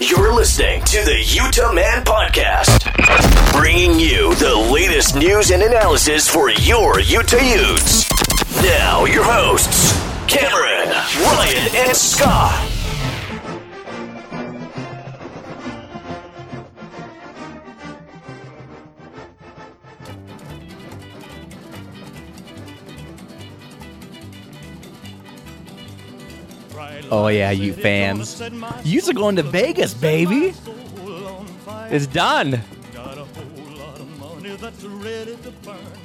You're listening to the Utah Man Podcast, bringing you the latest news and analysis for your Utah Utes. Now, your hosts, Cameron, Ryan, and Scott. Oh, yeah, you fans. Utes are going to Vegas, baby. It's done.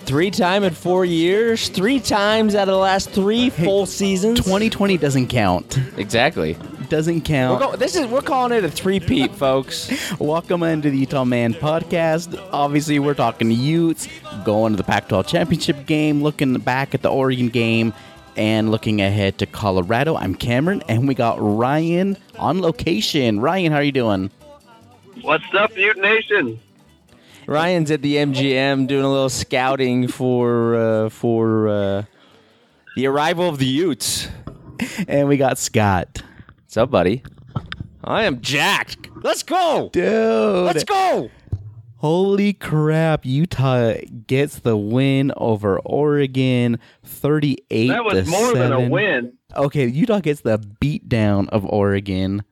3 times in 4 years. 3 times out of the last 3 full seasons. 2020 doesn't count. Exactly. Doesn't count. We're calling it a three-peat, folks. Welcome into the Utah Man Podcast. Obviously, we're talking to Utes, going to the Pac-12 championship game, looking back at the Oregon game, and looking ahead to Colorado. I'm Cameron, and we got Ryan on location. Ryan, how are you doing? What's up, Ute Nation? Ryan's at the MGM doing a little scouting for the arrival of the Utes. And we got Scott. What's up, buddy? I am jacked. Let's go! Dude! Let's go! Holy crap, Utah gets the win over Oregon, 38-7. That was more than a win. Okay, Utah gets the beatdown of Oregon.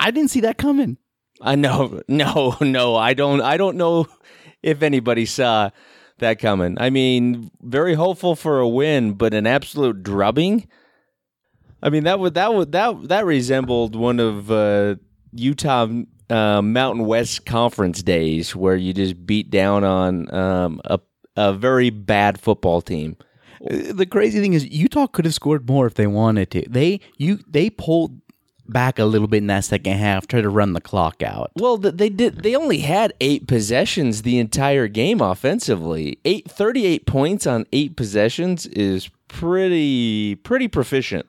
I didn't see that coming. I know. No, I don't know if anybody saw that coming. I mean, very hopeful for a win, but an absolute drubbing? I mean, that resembled one of Utah... Mountain West Conference days where you just beat down on a very bad football team. The crazy thing is Utah could have scored more if they wanted to. They pulled back a little bit in that second half, tried to run the clock out. Well, they did. They only had 8 possessions the entire game offensively. 38 points on 8 possessions is pretty proficient.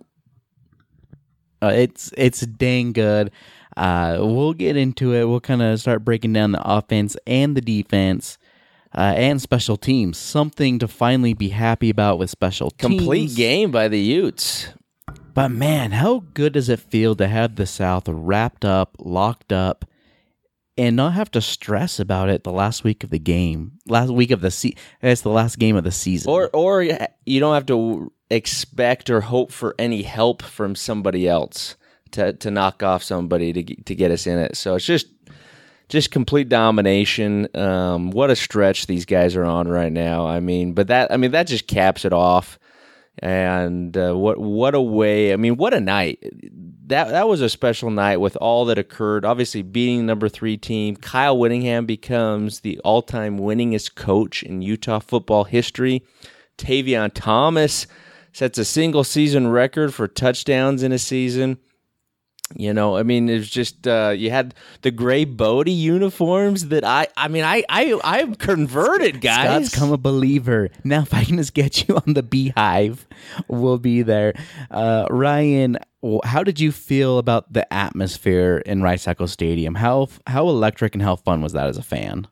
It's dang good. We'll get into it. We'll kind of start breaking down the offense and the defense and special teams. Something to finally be happy about with special teams. Complete game by the Utes. But, man, how good does it feel to have the South wrapped up, locked up, and not have to stress about it the last week of the game. Last week of the season. It's the last game of the season. Or you don't have to expect or hope for any help from somebody else to knock off somebody to get us in it. So it's just complete domination. What a stretch these guys are on right now. That just caps it off. And what a way. I mean, what a night. That was a special night with all that occurred. Obviously, beating number 3 team. Kyle Whittingham becomes the all-time winningest coach in Utah football history. Tavion Thomas sets a single-season record for touchdowns in a season. You know, I mean, it's just you had the gray Bodie uniforms that I'm converted, guys. Scott's come a believer. Now if I can just get you on the Beehive, we'll be there. Ryan, how did you feel about the atmosphere in Rice-Eccles Stadium? How electric and how fun was that as a fan?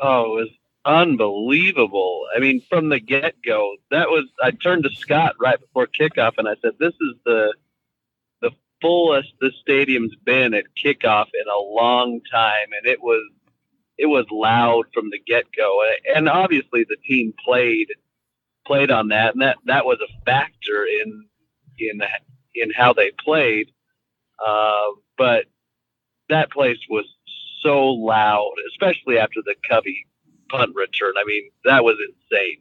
Oh, it was unbelievable. I mean, from the get-go, I turned to Scott right before kickoff and I said, this is the fullest the stadium's been at kickoff in a long time, and it was loud from the get-go, and obviously the team played on that, and that was a factor in how they played, but that place was so loud, especially after the Cubby punt return. I mean, that was insane.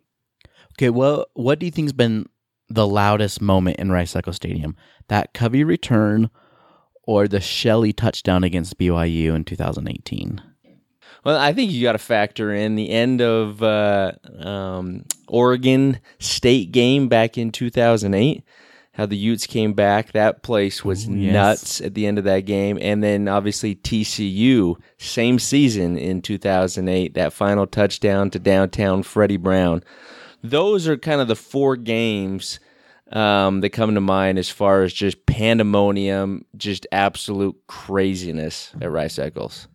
Okay, well, what do you think's been the loudest moment in Rice-Eccles Stadium? That Covey return or the Shelley touchdown against BYU in 2018? Well, I think you got to factor in the end of Oregon State game back in 2008. how the Utes came back. That place was nuts at the end of that game. And then obviously TCU, same season in 2008, that final touchdown to downtown Freddie Brown. Those are kind of the four games that come to mind as far as just pandemonium, just absolute craziness at Rice-Eccles.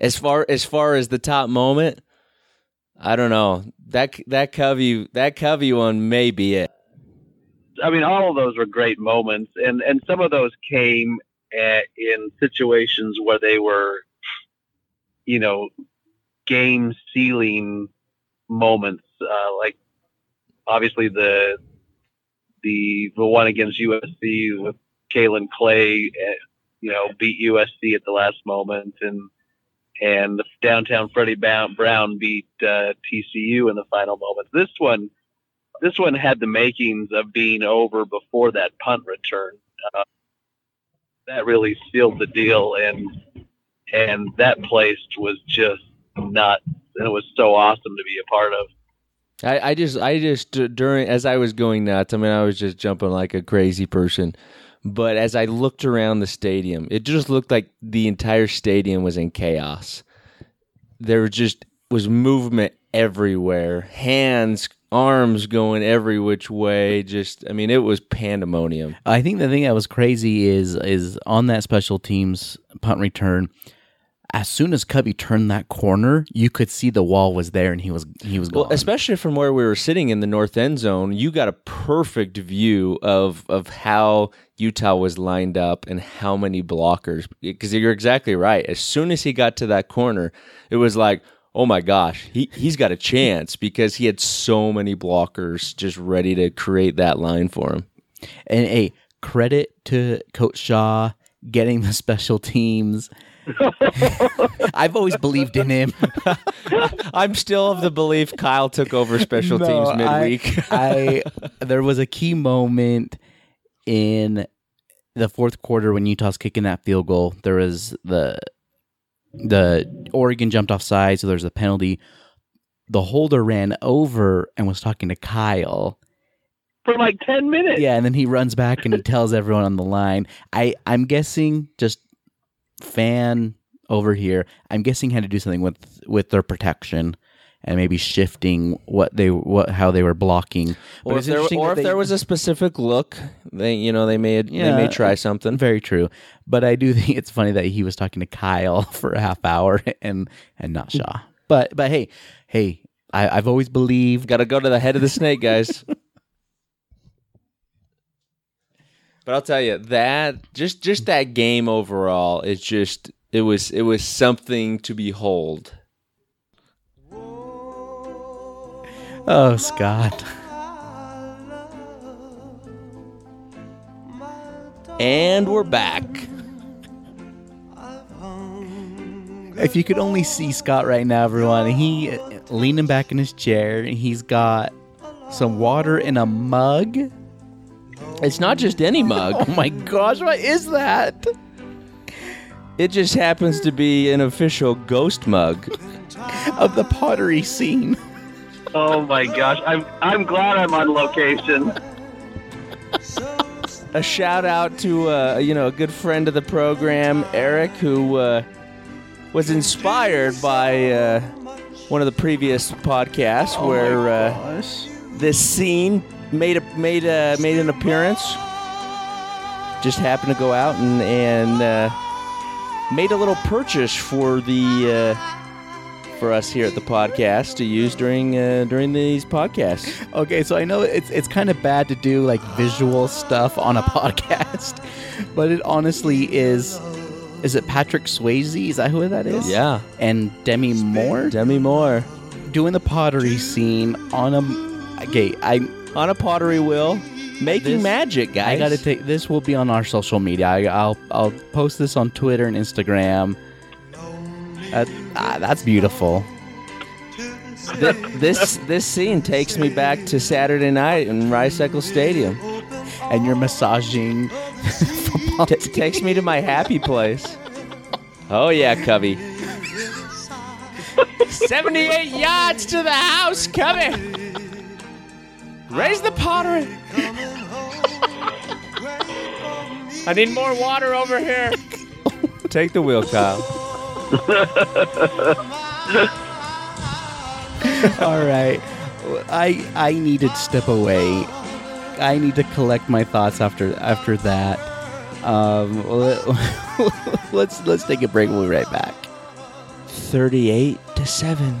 As far as the top moment, I don't know. That Covey one may be it. I mean, all of those were great moments, and some of those came in situations where they were, you know, game-sealing moments. Like obviously the one against USC with Kalen Clay, you know, beat USC at the last moment, and downtown Freddie Brown beat TCU in the final moment. This one had the makings of being over before that punt return. That really sealed the deal, and that place was just nuts, and it was so awesome to be a part of. I just during as I was going nuts, I mean, I was just jumping like a crazy person. But as I looked around the stadium, it just looked like the entire stadium was in chaos. There just was movement everywhere, hands, arms going every which way. Just, I mean, it was pandemonium. I think the thing that was crazy is on that special teams punt return, as soon as Cubby turned that corner, you could see the wall was there and he was gone. Well, especially from where we were sitting in the north end zone, you got a perfect view of how Utah was lined up and how many blockers. Because you're exactly right. As soon as he got to that corner, it was like, oh my gosh, he's got a chance, because he had so many blockers just ready to create that line for him. And hey, credit to Coach Shaw getting the special teams. I've always believed in him. I'm still of the belief Kyle took over special teams midweek. There was a key moment in the fourth quarter when Utah's kicking that field goal. There was the Oregon jumped offside, so there's a penalty. The holder ran over and was talking to Kyle for like 10 minutes. Yeah, and then he runs back and he tells everyone on the line. I'm guessing just fan over here. I'm guessing had to do something with their protection and maybe shifting how they were blocking. But if there was a specific look, they may try something. Very true. But I do think it's funny that he was talking to Kyle for a half hour and not Shaw. But hey, I've always believed. Got to go to the head of the snake, guys. But I'll tell you that just that game overall, it was something to behold. Oh, Scott. And we're back. If you could only see Scott right now, everyone, he leaning back in his chair. He's got some water in a mug. It's not just any mug. Oh my gosh, what is that? It just happens to be an official ghost mug of the pottery scene. Oh my gosh, I'm glad I'm on location. A shout out to a good friend of the program, Eric, who was inspired by one of the previous podcasts where this scene made an appearance. Just happened to go out and made a little purchase for us here at the podcast to use during these podcasts. Okay, so I know it's kind of bad to do like visual stuff on a podcast, but it honestly is. Is it Patrick Swayze? Is that who that is? Yeah. And Demi Moore. Demi Moore doing the pottery scene on a pottery wheel, making magic, guys. I gotta take this. Will be on our social media. I'll post this on Twitter and Instagram. That's beautiful. This scene takes me back to Saturday night in Rice-Eccles Stadium, and you're massaging. Takes me to my happy place. Oh yeah, Cubby. 78 yards to the house, Cubby. Raise the pottery. I need more water over here. Take the wheel, Kyle. All right. I need to step away. I need to collect my thoughts after that. Let's take a break. We'll be right back. 38-7.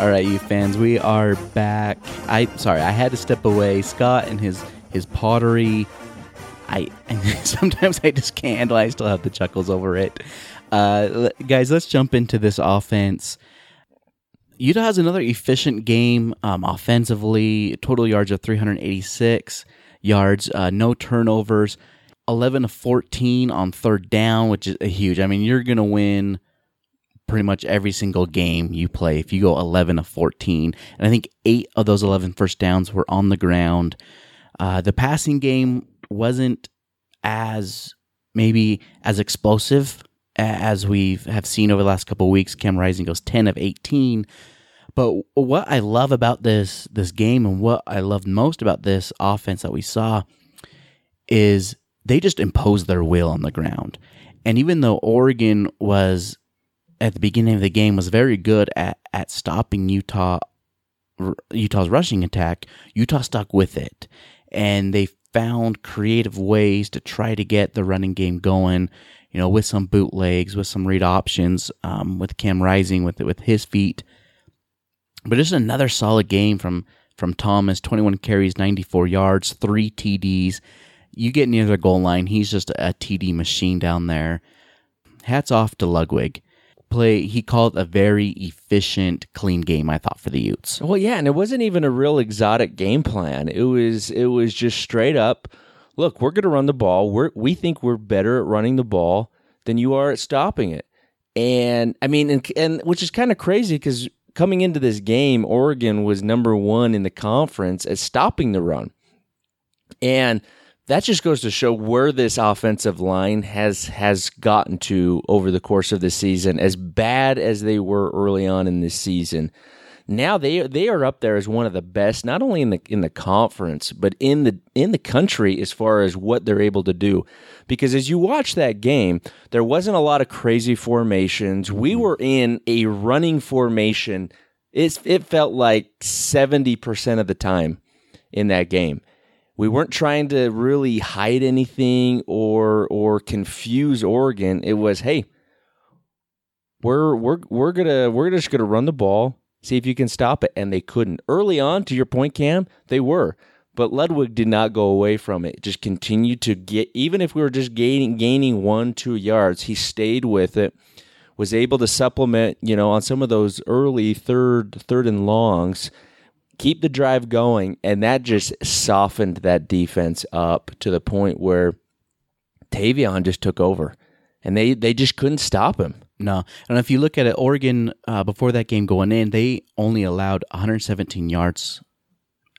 All right, you fans, we are back. I had to step away. Scott and his pottery. Sometimes I just can't handle it. I still have the chuckles over it. Guys, let's jump into this offense. Utah has another efficient game offensively. Total yards of 386 yards. No turnovers. 11 of 14 on third down, which is huge. I mean, you're going to win pretty much every single game you play if you go 11 of 14. And I think 8 of those 11 first downs were on the ground. The passing game wasn't as explosive as we have seen over the last couple of weeks. Cam Rising goes 10 of 18. But what I love about this game and what I loved most about this offense that we saw is they just imposed their will on the ground. And even though Oregon was at the beginning of the game was very good at stopping Utah's rushing attack, Utah stuck with it. And they found creative ways to try to get the running game going, you know, with some bootlegs, with some read options, with Cam Rising, with his feet. But just another solid game from Thomas, 21 carries, 94 yards, 3 TDs. You get near the goal line, he's just a TD machine down there. Hats off to Ludwig. He called a very efficient, clean game, I thought, for the Utes. Well, yeah, and it wasn't even a real exotic game plan. It was just straight up, look, we're going to run the ball. We think we're better at running the ball than you are at stopping it. And, I mean, and which is kind of crazy because coming into this game, Oregon was number 1 in the conference at stopping the run. And that just goes to show where this offensive line has gotten to over the course of the season. As bad as they were early on in this season, now they are up there as one of the best, not only in the conference, but in the country as far as what they're able to do. Because as you watch that game, there wasn't a lot of crazy formations. We were in a running formation. It felt like 70% of the time in that game. We weren't trying to really hide anything or confuse Oregon. It was, hey, we're just gonna run the ball, see if you can stop it, and they couldn't. Early on, to your point, Cam, they were, but Ludwig did not go away from it. Just continued to get, even if we were just gaining 1-2 yards, he stayed with it. Was able to supplement, you know, on some of those early third and longs. Keep the drive going, and that just softened that defense up to the point where Tavion just took over, and they just couldn't stop him. No, and if you look at it, Oregon, before that game going in, they only allowed 117 yards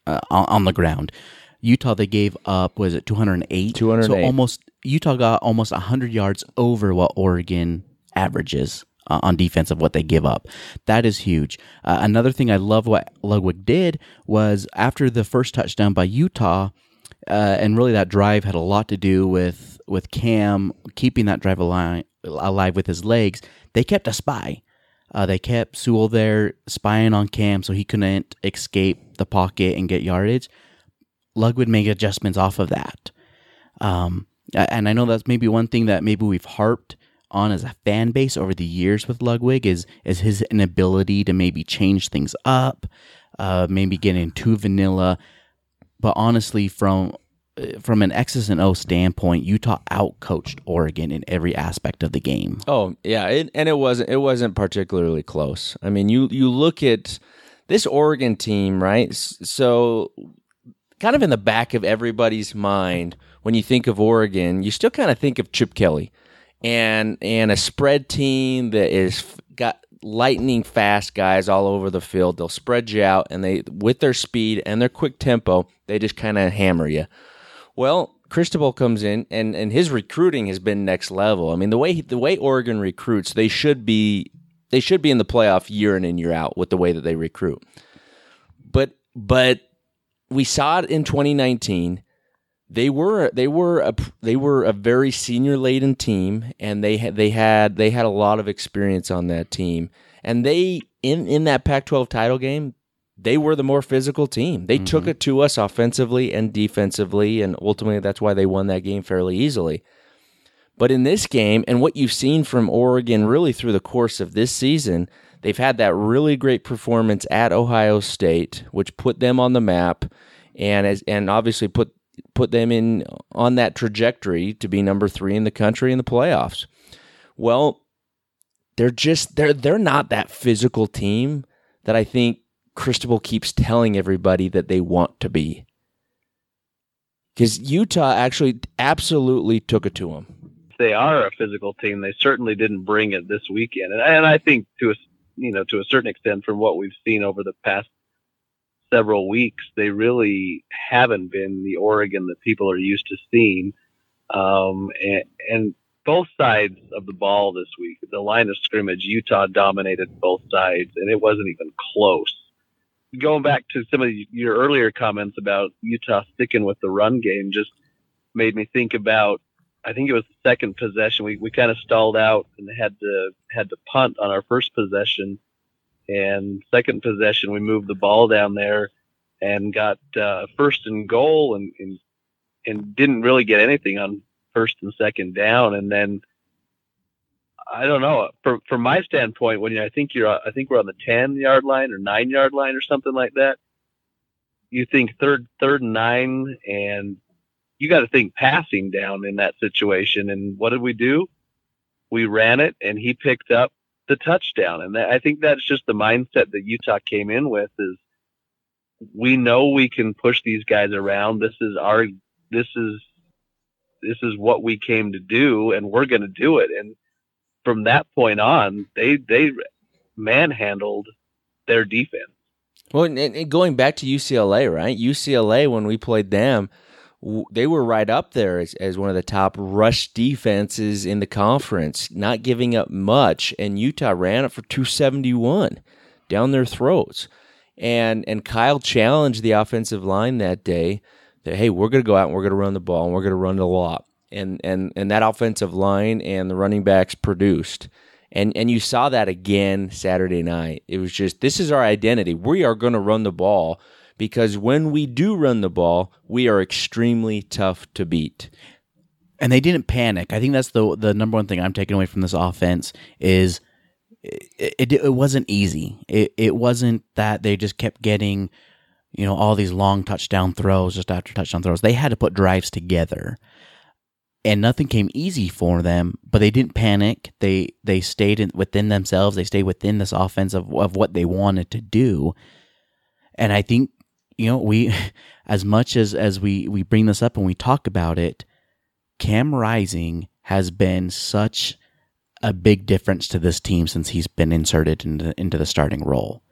on the ground. Utah, they gave up, 208? 208. So Utah got almost 100 yards over what Oregon averages on defense of what they give up. That is huge. Another thing I love what Ludwig did was after the first touchdown by Utah, and really that drive had a lot to do with Cam keeping that drive alive with his legs, they kept a spy. They kept Sewell there spying on Cam so he couldn't escape the pocket and get yardage. Ludwig made adjustments off of that. And I know that's maybe one thing that maybe we've harped on as a fan base over the years with Ludwig is his inability to maybe change things up, maybe getting too vanilla. But honestly, from an X's and O standpoint, Utah outcoached Oregon in every aspect of the game. Oh yeah, and it wasn't particularly close. I mean, you look at this Oregon team, right? So kind of in the back of everybody's mind, when you think of Oregon, you still kind of think of Chip Kelly and a spread team that is got lightning fast guys all over the field. They'll spread you out, and they, with their speed and their quick tempo, they just kind of hammer you. Well, Cristobal comes in, and his recruiting has been next level. I mean, the way Oregon recruits, they should be in the playoff year in and year out with the way that they recruit. But we saw it in 2019. They were a very senior laden team, and they had a lot of experience on that team. And they in that Pac-12 title game, they were the more physical team. They took it to us offensively and defensively, and ultimately that's why they won that game fairly easily. But in this game, and what you've seen from Oregon really through the course of this season, they've had that really great performance at Ohio State, which put them on the map, and obviously put them in on that trajectory to be number 3 in the country in the playoffs. Well, they're not that physical team that I think Cristobal keeps telling everybody that they want to be, because Utah actually absolutely took it to them. They are a physical team. They certainly didn't bring it this weekend, and I think to a certain extent, from what we've seen over the past several weeks, they really haven't been the Oregon that people are used to seeing. And both sides of the ball this week, the line of scrimmage, Utah dominated both sides, and it wasn't even close. Going back to some of your earlier comments about Utah sticking with the run game just made me think about, I think it was the second possession. We kind of stalled out and had to punt on our first possession. And second possession, we moved the ball down there and got first and goal and didn't really get anything on first and second down. And then, I don't know, from my standpoint, when I think we're on the 10-yard line or 9-yard line or something like that, you think third and 9, and you got to think passing down in that situation. And what did we do? We ran it, and he picked up the touchdown. And I think that's just the mindset that Utah came in with, is we know we can push these guys around. This is what we came to do, and we're going to do it. And from that point on, they manhandled their defense. Well, and going back to UCLA, right? UCLA, when we played them, they were right up there as one of the top rush defenses in the conference, not giving up much, and Utah ran it for 271 down their throats. And Kyle challenged the offensive line that day that, hey, we're going to go out and we're going to run the ball and we're going to run the lot. And that offensive line and the running backs produced. And you saw that again Saturday night. It was just, this is our identity. We are going to run the ball, because when we do run the ball, we are extremely tough to beat. And they didn't panic. I think that's the number one thing I'm taking away from this offense is it wasn't easy. It wasn't that they just kept getting, all these long touchdown throws just after touchdown throws. They had to put drives together, and nothing came easy for them, but they didn't panic. They stayed within themselves. They stayed within this offense of what they wanted to do. And I think, we, as much as we bring this up and we talk about it, Cam Rising has been such a big difference to this team since he's been inserted into the starting role.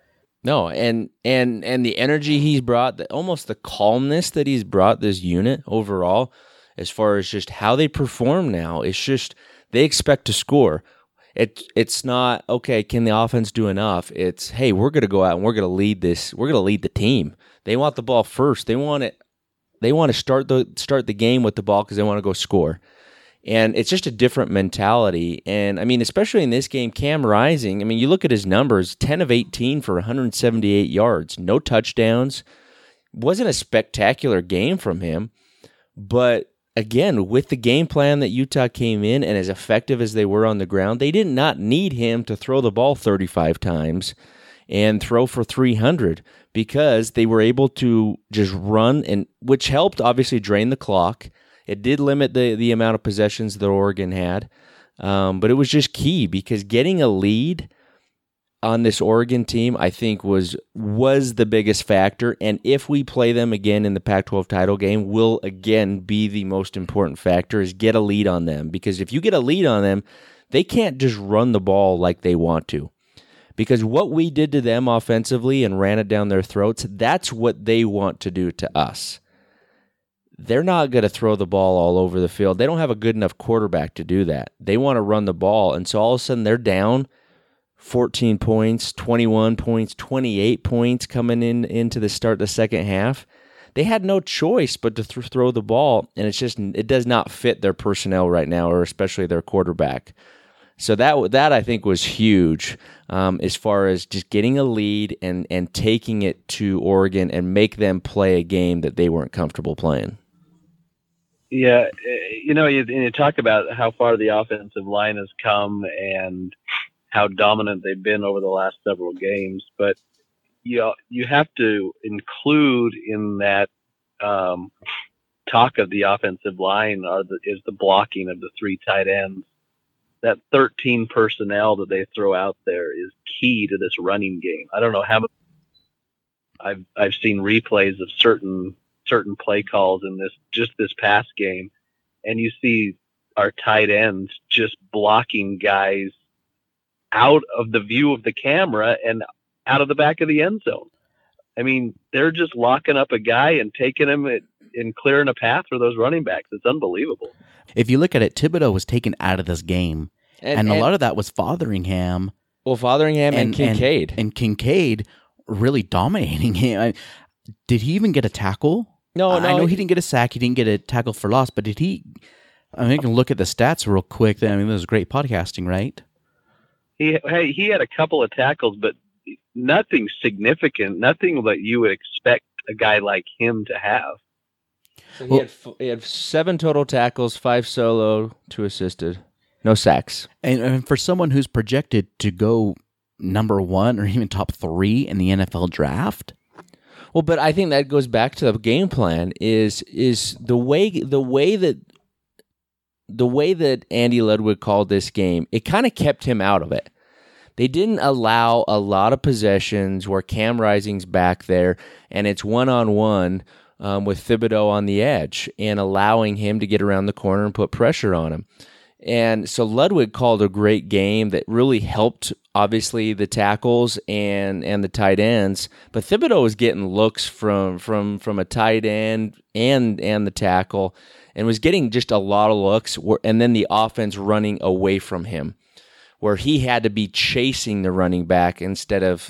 No, and the energy he's brought, almost the calmness that he's brought this unit overall, as far as just how they perform now, it's just they expect to score. It's not, okay, can the offense do enough? It's, hey, we're going to go out and we're going to lead this. We're going to lead the team. They want the ball first. They want it. They want to start the game with the ball because they want to go score. And it's just a different mentality. And, I mean, especially in this game, Cam Rising, I mean, you look at his numbers, 10 of 18 for 178 yards, no touchdowns. Wasn't a spectacular game from him, but again, with the game plan that Utah came in and as effective as they were on the ground, they did not need him to throw the ball 35 times and throw for 300, because they were able to just run, and which helped obviously drain the clock. It did limit the amount of possessions that Oregon had, but it was just key, because getting a lead on this Oregon team, I think was the biggest factor. And if we play them again in the Pac-12 title game, will again be the most important factor is get a lead on them. Because if you get a lead on them, they can't just run the ball like they want to. Because what we did to them offensively and ran it down their throats, that's what they want to do to us. They're not going to throw the ball all over the field. They don't have a good enough quarterback to do that. They want to run the ball, and so all of a sudden they're down 14 points, 21 points, 28 points coming into the start of the second half. They had no choice but to throw the ball, and it does not fit their personnel right now, or especially their quarterback. So that I think was huge as far as just getting a lead and taking it to Oregon and make them play a game that they weren't comfortable playing. Yeah, you talk about how far the offensive line has come and how dominant they've been over the last several games, but you have to include in that talk of the offensive line is the blocking of the three tight ends. That 13 personnel that they throw out there is key to this running game. I don't know how much I've seen replays of certain play calls in this past game, and you see our tight ends just blocking guys out of the view of the camera and out of the back of the end zone. I mean, they're just locking up a guy and taking him and clearing a path for those running backs. It's unbelievable. If you look at it, Thibodeau was taken out of this game, and a lot of that was Fotheringham. Well, Fotheringham and Kincaid. And Kincaid really dominating him. Did he even get a tackle? No. I know he didn't get a sack. He didn't get a tackle for loss, but did he? I mean, you can look at the stats real quick. I mean, this is great podcasting, right? He had a couple of tackles, but nothing significant, nothing that you would expect a guy like him to have. So he had 7 total tackles, 5 solo, 2 assisted, no sacks. And for someone who's projected to go number 1 or even top 3 in the NFL draft. Well, but I think that goes back to the game plan is the way that Andy Ludwig called this game. It kind of kept him out of it. They didn't allow a lot of possessions where Cam Rising's back there and it's one-on-one with Thibodeau on the edge and allowing him to get around the corner and put pressure on him. And so Ludwig called a great game that really helped, obviously, the tackles and the tight ends. But Thibodeau was getting looks from a tight end and the tackle and was getting just a lot of looks and then the offense running away from him, where he had to be chasing the running back instead of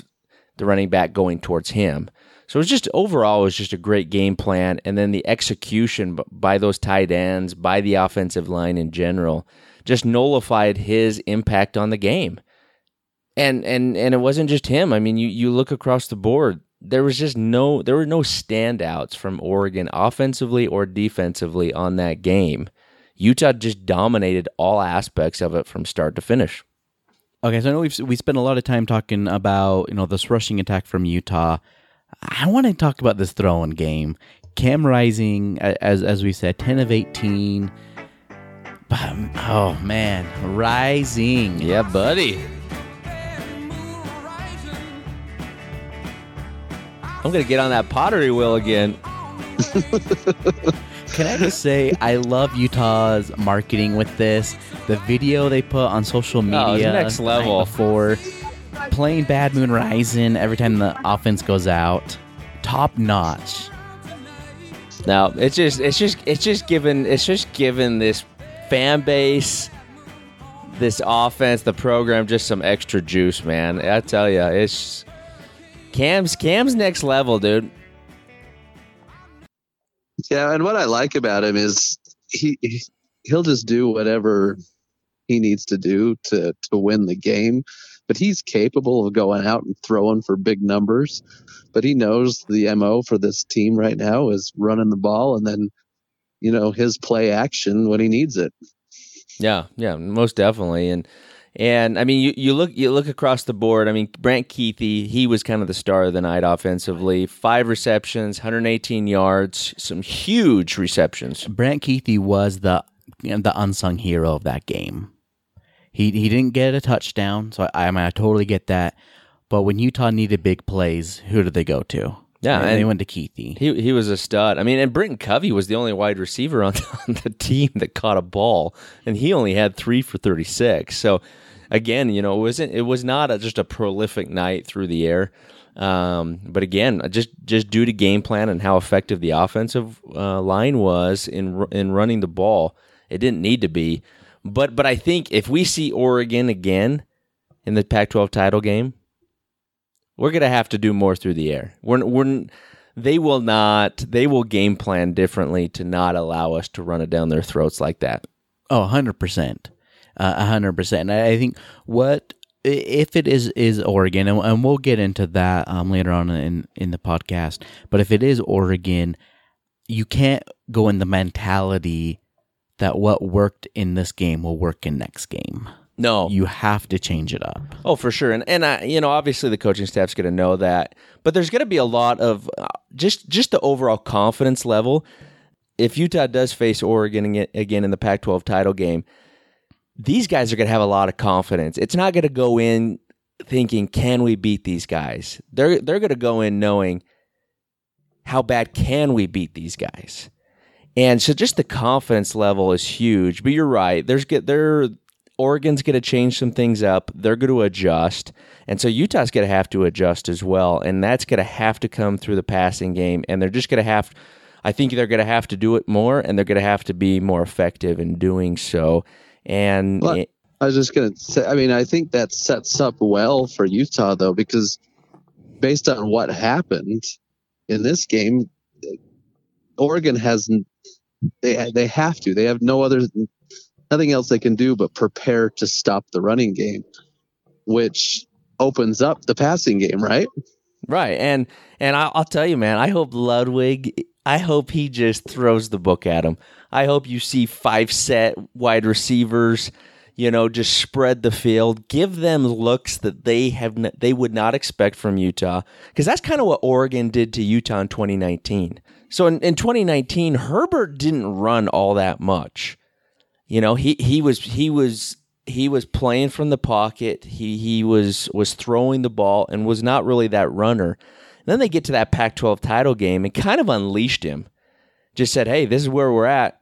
the running back going towards him. So it was just a great game plan, and then the execution by those tight ends, by the offensive line in general, just nullified his impact on the game. And it wasn't just him. I mean, you look across the board, there were no standouts from Oregon offensively or defensively on that game. Utah just dominated all aspects of it from start to finish. Okay, so I know we spent a lot of time talking about, this rushing attack from Utah. I want to talk about this throwing game. Cam Rising, as we said, 10 of 18. Oh, man, Rising. Yeah, buddy. I'm going to get on that pottery wheel again. Can I just say, I love Utah's marketing with this. The video they put on social media, next level, for playing Bad Moon Rising every time the offense goes out, top notch. Now it's just giving this fan base, this offense, the program, just some extra juice, man. I tell you, it's Cam's next level, dude. Yeah, and what I like about him is he'll just do whatever he needs to do to win the game. But he's capable of going out and throwing for big numbers. But he knows the MO for this team right now is running the ball and then, his play action when he needs it. Yeah, most definitely. And I mean, you look across the board. I mean, Brant Kuithe, he was kind of the star of the night offensively. 5 receptions, 118 yards, some huge receptions. Brant Kuithe was the unsung hero of that game. He didn't get a touchdown, so I totally get that. But when Utah needed big plays, who did they go to? Yeah, and they went to Kuithe. He was a stud. I mean, and Brant Kuithe was the only wide receiver on the team that caught a ball, and he only had 3 for 36. So, again, you know, it was not just a prolific night through the air. But again, just due to game plan and how effective the offensive line was in running the ball, it didn't need to be. But I think if we see Oregon again in the Pac-12 title game, we're going to have to do more through the air. They will game plan differently to not allow us to run it down their throats like that. Oh, 100%. 100%. I think what if it is Oregon, and we'll get into that later on in the podcast, but if it is Oregon, you can't go in the mentality that what worked in this game will work in next game. No, you have to change it up. Oh, for sure, and I, you know, obviously the coaching staff's going to know that, but there's going to be a lot of just the overall confidence level. If Utah does face Oregon again in the Pac-12 title game, these guys are going to have a lot of confidence. It's not going to go in thinking, "Can we beat these guys?" They're going to go in knowing how bad can we beat these guys, and so just the confidence level is huge. But you're right. Oregon's going to change some things up. They're going to adjust. And so Utah's going to have to adjust as well. And that's going to have to come through the passing game. And they're just going to have, I think they're going to have to do it more, and they're going to have to be more effective in doing so. And well, I was just going to say, I mean, I think that sets up well for Utah, though, because based on what happened in this game, Oregon hasn't, they have to. They have no other. Nothing else they can do but prepare to stop the running game, which opens up the passing game, right? Right, and I'll tell you, man, I hope Ludwig, he just throws the book at him. I hope you see 5-set wide receivers, you know, just spread the field, give them looks that they would not expect from Utah, because that's kind of what Oregon did to Utah in 2019. So in 2019, Herbert didn't run all that much. You know, he was playing from the pocket. He was throwing the ball and was not really that runner. And then they get to that Pac-12 title game and kind of unleashed him. Just said, "Hey, this is where we're at.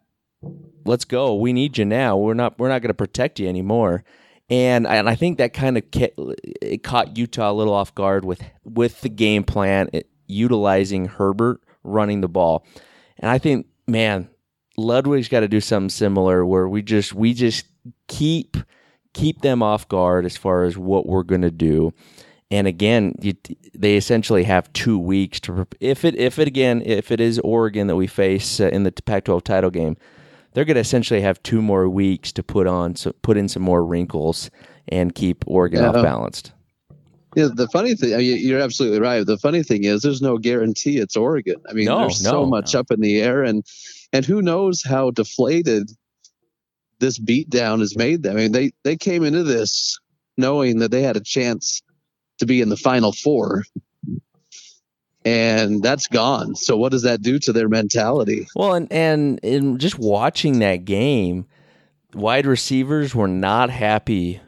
Let's go. We need you now. We're not going to protect you anymore." And I think that kind of it caught Utah a little off guard with the game plan, utilizing Herbert running the ball. And I think, man, Ludwig's got to do something similar, where we just keep them off guard as far as what we're going to do. And again, they essentially have 2 weeks to if it is Oregon that we face in the Pac-12 title game, they're going to essentially have 2 more weeks to put in some more wrinkles and keep Oregon off balanced. Yeah, the funny thing, I mean, you're absolutely right. The funny thing is, there's no guarantee it's Oregon. I mean, there's so much up in the air, and who knows how deflated this beatdown has made them. I mean, they came into this knowing that they had a chance to be in the Final Four, and that's gone. So what does that do to their mentality? Well, and just watching that game, wide receivers were not happy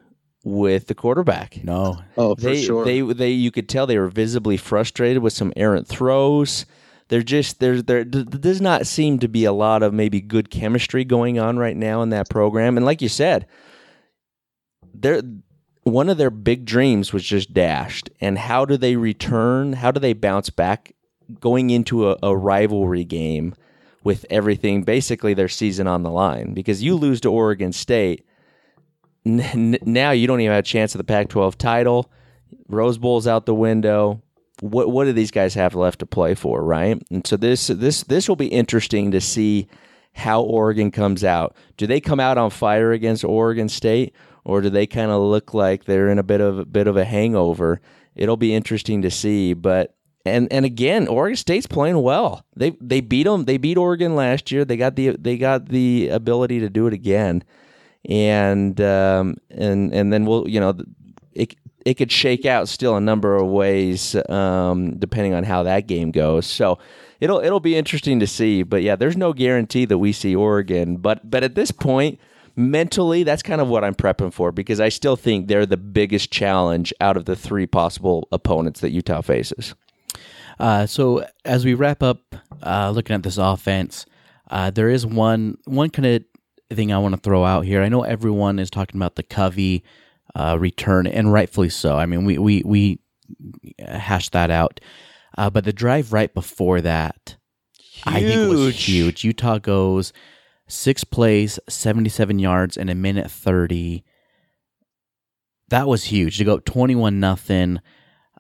with the quarterback. No. Oh, for sure. They you could tell they were visibly frustrated with some errant throws. There does not seem to be a lot of maybe good chemistry going on right now in that program. And like you said, one of their big dreams was just dashed. And how do they return? How do they bounce back going into a rivalry game with everything, basically their season on the line? Because you lose to Oregon State, now you don't even have a chance at the Pac-12 title. Rose Bowl's out the window. What do these guys have left to play for, right? And so this will be interesting to see how Oregon comes out. Do they come out on fire against Oregon State, or do they kind of look like they're in a bit of a hangover? It'll be interesting to see. But and again, Oregon State's playing well. They beat them. They beat Oregon last year. They got the ability to do it again. And then we'll, you know, it could shake out still a number of ways, depending on how that game goes. So it'll be interesting to see. But yeah, there's no guarantee that we see Oregon. But at this point, mentally, that's kind of what I'm prepping for, because I still think they're the biggest challenge out of the three possible opponents that Utah faces. So as we wrap up looking at this offense, there is one kind of thing I want to throw out here. I know everyone is talking about the Covey return, and rightfully so. I mean, we hashed that out. But the drive right before that, huge. I think was huge. Utah goes 6 plays, 77 yards, and 1:30. That was huge. To go up 21-0,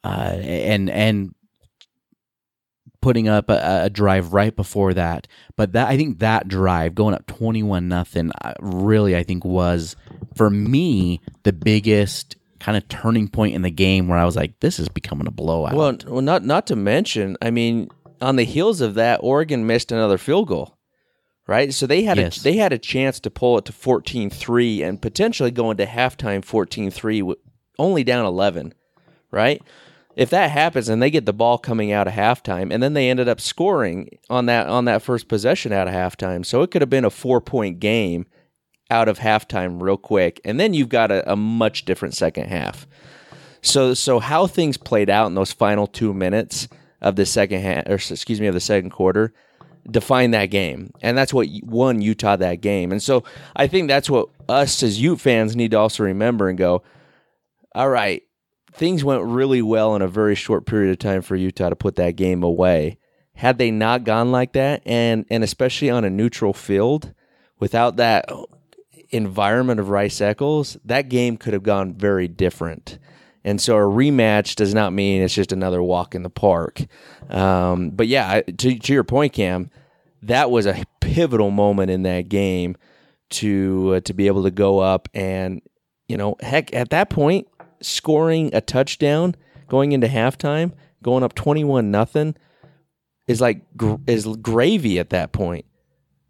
and putting up a drive right before that. But that, I think that drive, going up 21-0, really, I think was, for me, the biggest kind of turning point in the game where I was like, this is becoming a blowout. Well, not to mention, I mean, on the heels of that, Oregon missed another field goal, right? So they had a chance to pull it to 14-3 and potentially go into halftime 14-3, only down 11, right? If that happens and they get the ball coming out of halftime, and then they ended up scoring on that first possession out of halftime, so it could have been a 4-point game out of halftime real quick, and then you've got a much different second half. So how things played out in those final 2 minutes of the second half, of the second quarter, defined that game, and that's what won Utah that game. And so I think that's what us as Ute fans need to also remember and go, all right, things went really well in a very short period of time for Utah to put that game away. Had they not gone like that, and especially on a neutral field, without that environment of Rice-Eccles, that game could have gone very different. And so a rematch does not mean it's just another walk in the park. But yeah, to your point, Cam, that was a pivotal moment in that game to be able to go up and, you know, heck, at that point, scoring a touchdown, going into halftime, going up 21-0 is like is gravy at that point.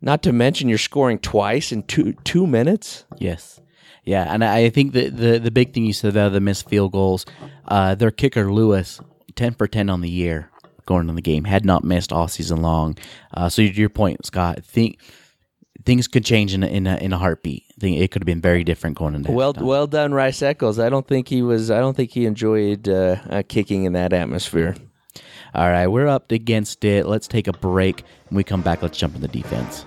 Not to mention you're scoring twice in two minutes. Yes. Yeah, and I think the big thing you said about the missed field goals, their kicker, Lewis, 10 for 10 on the year going on the game, had not missed all season long. So to your point, Scott, things could change in a heartbeat. I think it could have been very different going into halftime. Well done, Rice-Eccles. I don't think he enjoyed kicking in that atmosphere. All right, we're up against it. Let's take a break. When we come back, let's jump in the defense.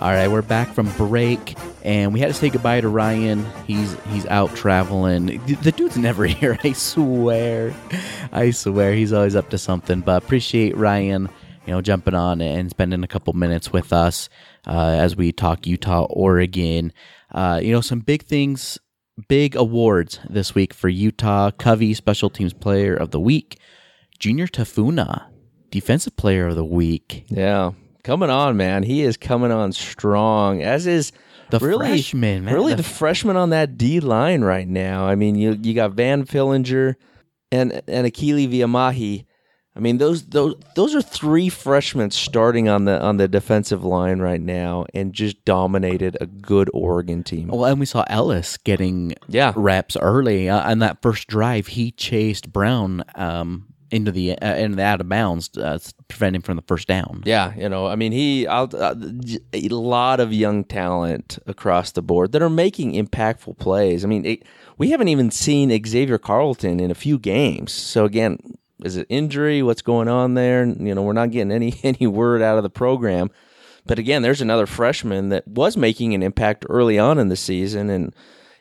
All right, we're back from break, and we had to say goodbye to Ryan. He's out traveling. The dude's never here, I swear. He's always up to something, but appreciate Ryan, you know, jumping on and spending a couple minutes with us as we talk Utah, Oregon. You know, some big things, big awards this week for Utah. Covey, Special Teams Player of the Week. Junior Tafuna, Defensive Player of the Week. Yeah. Coming on, man. He is coming on strong, as is the freshman, man. Really the freshman on that D line right now. I mean, you got Van Fillinger and Akili Viamahi. I mean, those are 3 freshmen starting on the defensive line right now, and just dominated a good Oregon team. Well, and we saw Ellis getting reps early on that first drive. He chased Brown into the out of bounds, prevent him from the first down. Yeah, you know, I mean, a lot of young talent across the board that are making impactful plays. I mean, we haven't even seen Xavier Carleton in a few games. So again, is it injury? What's going on there? You know, we're not getting any word out of the program. But again, there's another freshman that was making an impact early on in the season,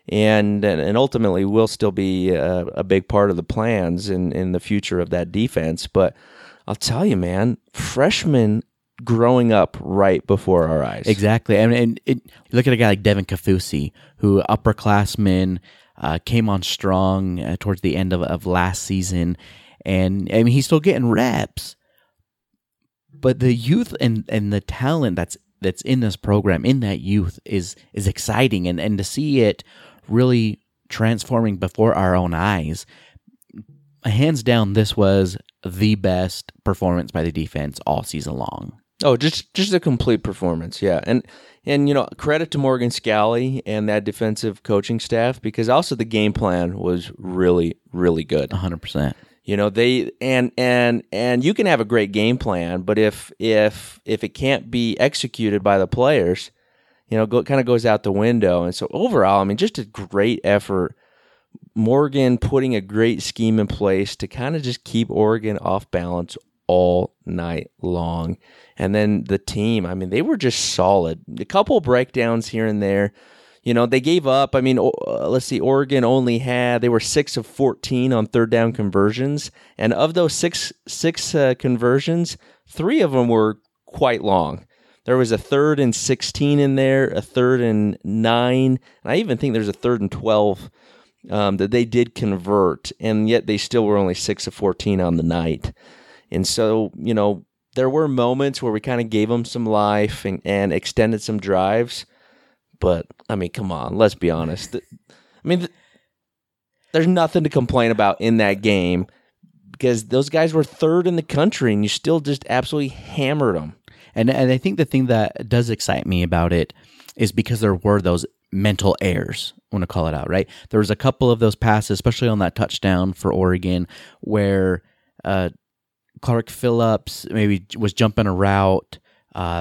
and ultimately will still be a big part of the plans in the future of that defense. But I'll tell you, man, freshmen growing up right before our eyes. Exactly. I mean, look at a guy like Devin Kafusi, who upperclassmen came on strong towards the end of last season. And I mean, he's still getting reps. But the youth and the talent that's in this program, in that youth, is exciting. And to see it really transforming before our own eyes, hands down, this was the best performance by the defense all season long. Oh, just a complete performance, yeah. And you know, credit to Morgan Scalley and that defensive coaching staff, because also the game plan was really, really good. 100%. You know, they and you can have a great game plan, but if it can't be executed by the players, you know, kind of goes out the window. And so overall, I mean, just a great effort. Morgan putting a great scheme in place to kind of just keep Oregon off balance all night long. And then the team, I mean, they were just solid. A couple breakdowns here and there. You know, they gave up. I mean, let's see, Oregon only had, they were 6 of 14 on third down conversions. And of those six conversions, 3 of them were quite long. There was a 3rd and 16 in there, a 3rd and 9. And I even think there's a 3rd and 12 that they did convert. And yet they still were only 6 of 14 on the night. And so, you know, there were moments where we kind of gave them some life and extended some drives. But, I mean, come on, let's be honest. There's nothing to complain about in that game, because those guys were 3rd in the country, and you still just absolutely hammered them. And I think the thing that does excite me about it is because there were those mental errors, I want to call it out, right? There was a couple of those passes, especially on that touchdown for Oregon, where Clark Phillips maybe was jumping a route,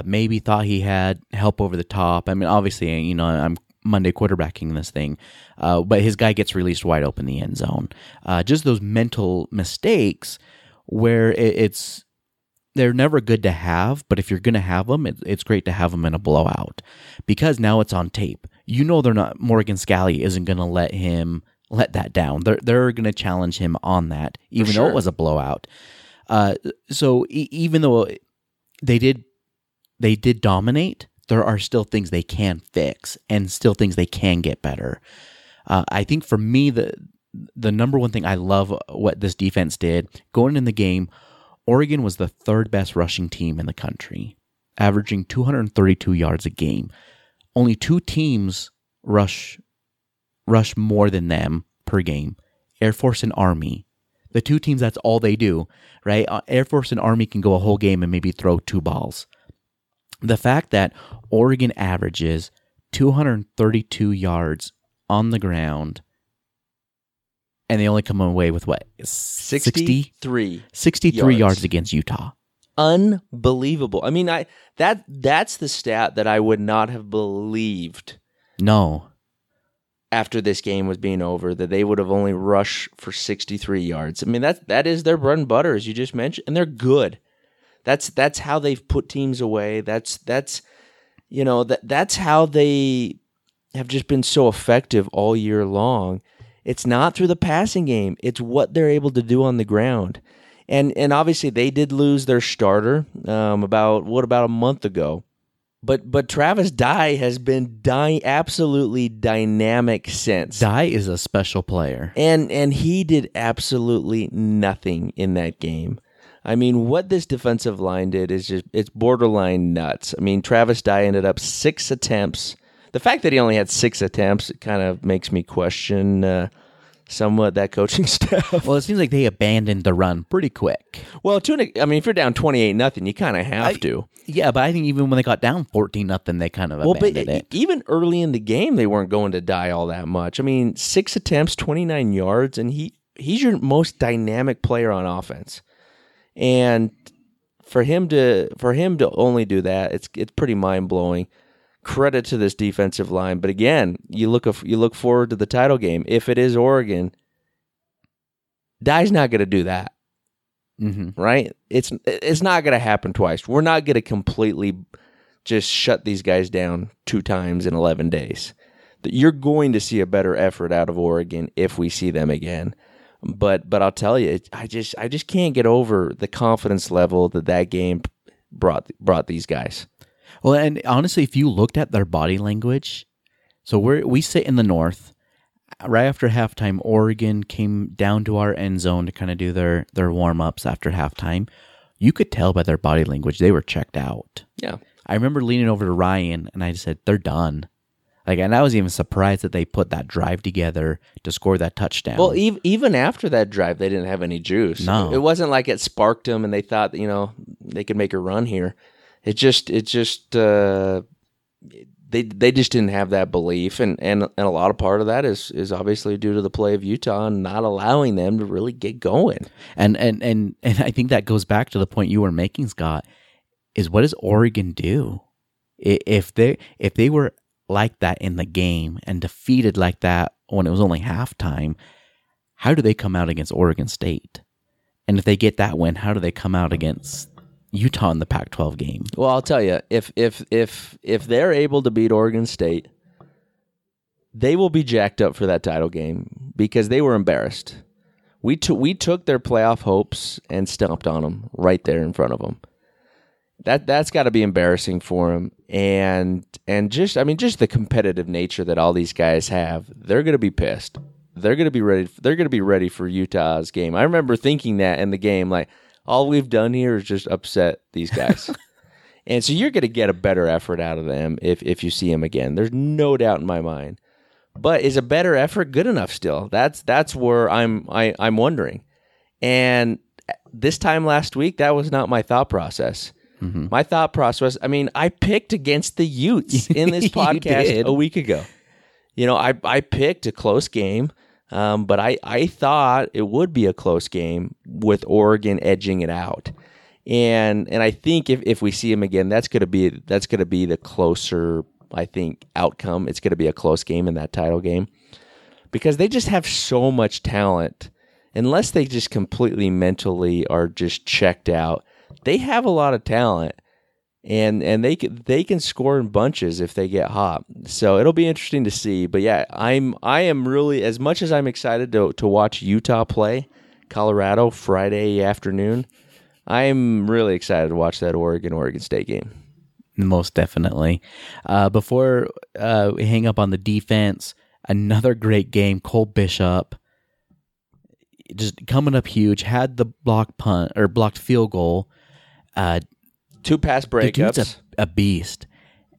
maybe thought he had help over the top. I mean, obviously, you know, I'm Monday quarterbacking this thing, but his guy gets released wide open in the end zone. Just those mental mistakes where they're never good to have, but if you're going to have them, it's great to have them in a blowout, because now it's on tape. You know, Morgan Scalley isn't going to let him let that down. They're going to challenge him on that, even though it was a blowout. Even though they did dominate, there are still things they can fix and still things they can get better. I think for me, the number one thing I love what this defense did, going in the game, Oregon was the 3rd best rushing team in the country, averaging 232 yards a game. Only 2 teams rush more than them per game, Air Force and Army. The 2 teams, that's all they do, right? Air Force and Army can go a whole game and maybe throw 2 balls. The fact that Oregon averages 232 yards on the ground, and they only come away with what? 63 yards against Utah. Unbelievable. I mean, that's the stat that I would not have believed. No. After this game was being over, that they would have only rushed for 63 yards. I mean, that is their bread and butter, as you just mentioned, and they're good. That's how they've put teams away. That's how they have just been so effective all year long. It's not through the passing game. It's what they're able to do on the ground. And obviously they did lose their starter about a month ago. But Travis Dye has been absolutely dynamic since. Dye is a special player. And he did absolutely nothing in that game. I mean, what this defensive line did is it's borderline nuts. I mean, Travis Dye ended up 6 attempts. The fact that he only had 6 attempts kind of makes me question somewhat that coaching staff. Well, it seems like they abandoned the run pretty quick. Well, if you're down 28-0, you kind of have to. Yeah, but I think even when they got down 14-0, they kind of abandoned it. Even early in the game, they weren't going to Die all that much. I mean, 6 attempts, 29 yards, and he's your most dynamic player on offense. And for him to only do that, it's pretty mind-blowing. Credit to this defensive line, but again, you look forward to the title game. If it is Oregon, Dye's not going to do that. mm-hmm. right? It's not going to happen twice. We're not going to completely just shut these guys down two times in 11 days. You're going to see a better effort out of Oregon if we see them again. But I'll tell you, I just can't get over the confidence level that game brought these guys. Well, and honestly, if you looked at their body language, so we sit in the north. Right after halftime, Oregon came down to our end zone to kind of do their warm-ups after halftime. You could tell by their body language, they were checked out. Yeah. I remember leaning over to Ryan, and I just said, they're done. Like, and I was even surprised that they put that drive together to score that touchdown. Well, even after that drive, they didn't have any juice. No. It wasn't like it sparked them and they thought, they could make a run here. They just didn't have that belief. And a lot of part of that is obviously due to the play of Utah and not allowing them to really get going. And I think that goes back to the point you were making, Scott, is what does Oregon do? If they were like that in the game and defeated like that when it was only halftime, how do they come out against Oregon State? And if they get that win, how do they come out against Utah in the Pac-12 game? Well, I'll tell you, if they're able to beat Oregon State, they will be jacked up for that title game because they were embarrassed. We took their playoff hopes and stomped on them right there in front of them. That's got to be embarrassing for them, and just the competitive nature that all these guys have. They're going to be pissed. They're going to be ready. They're going to be ready for Utah's game. I remember thinking that in the game, like, all we've done here is just upset these guys, and so you're going to get a better effort out of them if you see them again. There's no doubt in my mind. But is a better effort good enough still? That's where I'm wondering. And this time last week, that was not my thought process. Mm-hmm. My thought process, I picked against the Utes in this podcast a week ago. I picked a close game, but I thought it would be a close game with Oregon edging it out. And I think if we see them again, that's going to be the closer, I think, outcome. It's going to be a close game in that title game because they just have so much talent. Unless they just completely mentally are just checked out, they have a lot of talent, and they can score in bunches if they get hot. So it'll be interesting to see. But yeah, I am really, as much as I'm excited to watch Utah play Colorado Friday afternoon, I'm really excited to watch that Oregon State game. Most definitely. Before we hang up on the defense, another great game, Cole Bishop. Just coming up huge, had the blocked field goal, two pass breakups. The dude's a beast,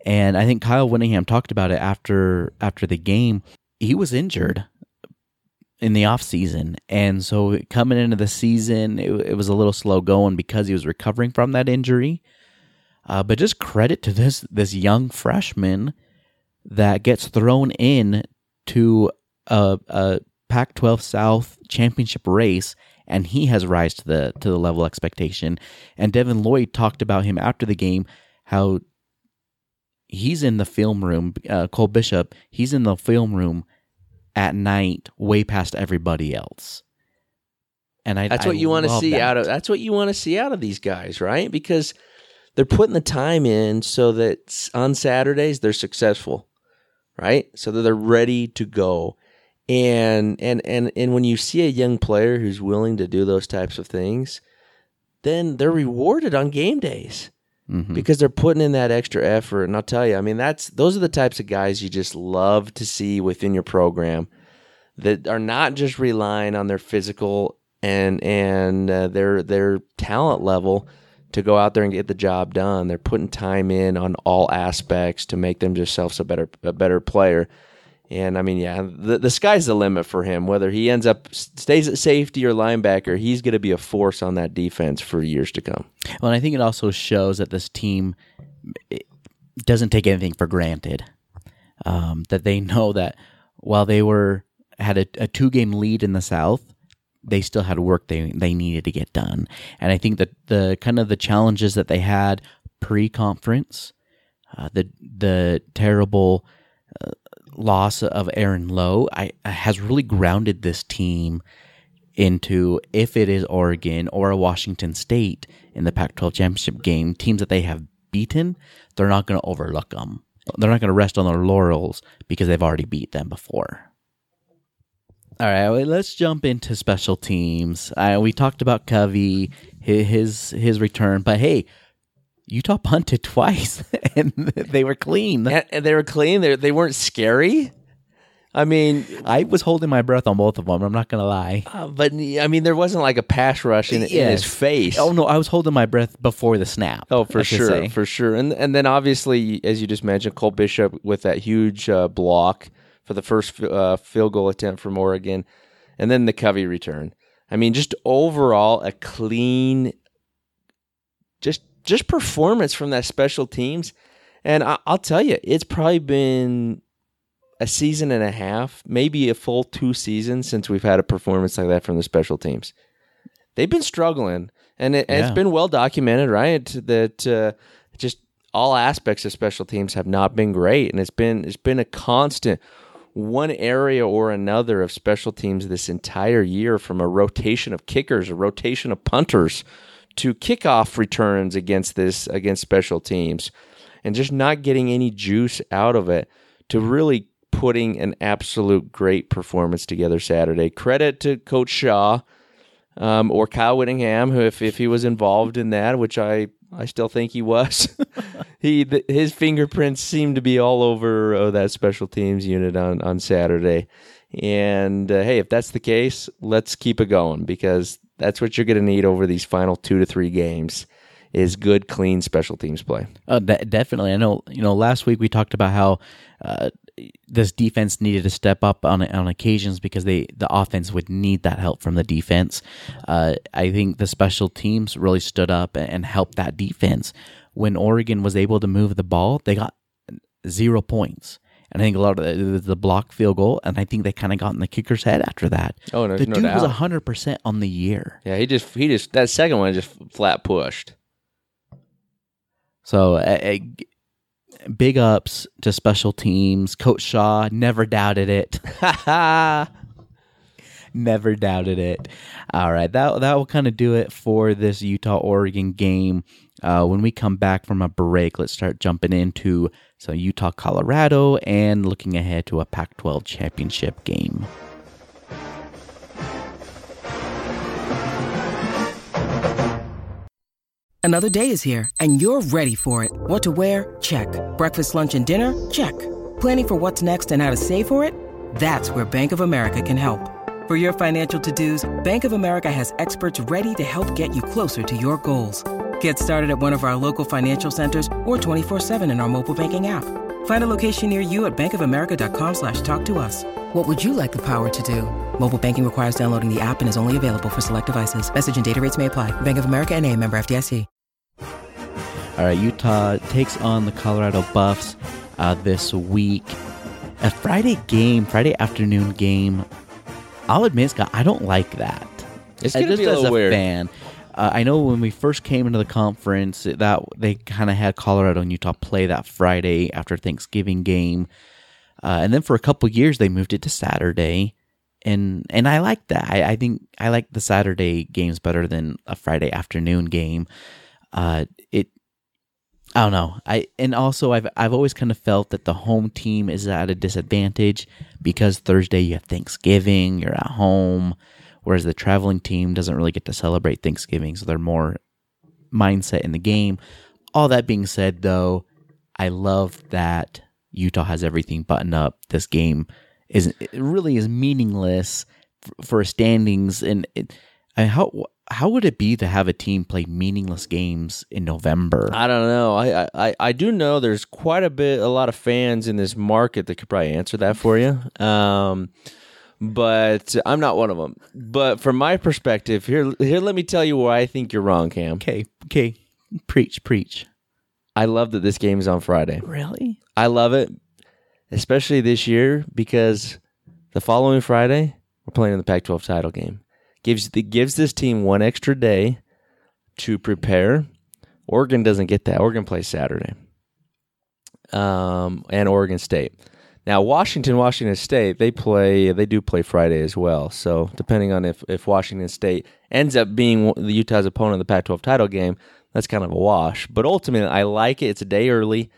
and I think Kyle Whittingham talked about it after the game. He was injured in the off season, and so coming into the season, it was a little slow going because he was recovering from that injury. But just credit to this young freshman that gets thrown in to a Pac-12 South championship race, and he has rise to the level expectation. And Devin Lloyd talked about him after the game, how he's in the film room, Cole Bishop, he's in the film room at night, way past everybody else. And that's what you want to see out of these guys, right? Because they're putting the time in so that on Saturdays they're successful, right? So that they're ready to go. And when you see a young player who's willing to do those types of things, then they're rewarded on game days mm-hmm. because they're putting in that extra effort. And I'll tell you, those are the types of guys you just love to see within your program that are not just relying on their physical and their talent level to go out there and get the job done. They're putting time in on all aspects to make themselves a better player. And the sky's the limit for him. Whether he ends up stays at safety or linebacker, he's going to be a force on that defense for years to come. Well, and I think it also shows that this team doesn't take anything for granted. That they know that while they had a 2-game lead in the South, they still had work they needed to get done. And I think that the kind of the challenges that they had pre-conference, the terrible loss of Aaron Lowe has really grounded this team into if it is Oregon or Washington State in the Pac-12 championship game, teams that they have beaten, they're not going to overlook them. They're not going to rest on their laurels because they've already beat them before. All right, let's jump into special teams. We talked about Covey, his return, but hey, Utah punted twice, and they were clean. And they were clean? They weren't scary? I mean, I was holding my breath on both of them. I'm not going to lie. But, I mean, there wasn't like a pass rush in his face. Oh, no, I was holding my breath before the snap. Oh, for sure, for sure. And then, obviously, as you just mentioned, Cole Bishop with that huge block for the first field goal attempt from Oregon, and then the Covey return. I mean, just overall, a clean, just performance from that special teams. And I'll tell you, it's probably been a season and a half, maybe a full 2 seasons since we've had a performance like that from the special teams. They've been struggling, and it's been well documented, right? That just all aspects of special teams have not been great, and it's been a constant one area or another of special teams this entire year, from a rotation of kickers, a rotation of punters, to kickoff returns against special teams, and just not getting any juice out of it, to really putting an absolute great performance together Saturday. Credit to Coach Shaw or Kyle Whittingham, who if he was involved in that, which I still think he was, his fingerprints seemed to be all over that special teams unit on Saturday. And hey, if that's the case, let's keep it going, because that's what you're going to need over these final 2 to 3 games is good, clean special teams play. Definitely. I know, last week we talked about how this defense needed to step up on occasions because the offense would need that help from the defense. I think the special teams really stood up and helped that defense. When Oregon was able to move the ball, they got 0 points. And I think a lot of the block field goal, and I think they kind of got in the kicker's head after that. Oh, no, the dude was 100% on the year. Yeah, he just that second one just flat pushed. So big ups to special teams. Coach Shaw never doubted it. Never doubted it. All right, that will kind of do it for this Utah-Oregon game. When we come back from a break, let's start jumping into some Utah, Colorado, and looking ahead to a Pac-12 championship game. Another day is here, and you're ready for it. What to wear? Check. Breakfast, lunch, and dinner? Check. Planning for what's next and how to save for it? That's where Bank of America can help. For your financial to-dos, Bank of America has experts ready to help get you closer to your goals. Get started at one of our local financial centers or 24/7 in our mobile banking app. Find a location near you at bankofamerica.com/talktous. What would you like the power to do? Mobile banking requires downloading the app and is only available for select devices. Message and data rates may apply. Bank of America NA, member FDIC. All right, Utah takes on the Colorado Buffs this week. A Friday afternoon game. I'll admit, Scott, I don't like that. It's going to be a little weird. Fan. I know when we first came into the conference that they kind of had Colorado and Utah play that Friday after Thanksgiving game, and then for a couple years they moved it to Saturday, and I like that. I think I like the Saturday games better than a Friday afternoon game. I don't know. I've always kind of felt that the home team is at a disadvantage because Thursday you have Thanksgiving, you're at home. Whereas the traveling team doesn't really get to celebrate Thanksgiving, so they're more mindset in the game. All that being said, though, I love that Utah has everything buttoned up. This game really is meaningless for standings. And how would it be to have a team play meaningless games in November? I don't know. I do know there's quite a lot of fans in this market that could probably answer that for you. But I'm not one of them. But from my perspective, here, let me tell you why I think you're wrong, Cam. Okay. Preach. I love that this game is on Friday. Really? I love it, especially this year, because the following Friday, we're playing in the Pac-12 title game. Gives this team one extra day to prepare. Oregon doesn't get that. Oregon plays Saturday, and Oregon State. Now, Washington State, they do play Friday as well. So depending on if Washington State ends up being the Utah's opponent in the Pac-12 title game, that's kind of a wash. But ultimately, I like it. It's a day early.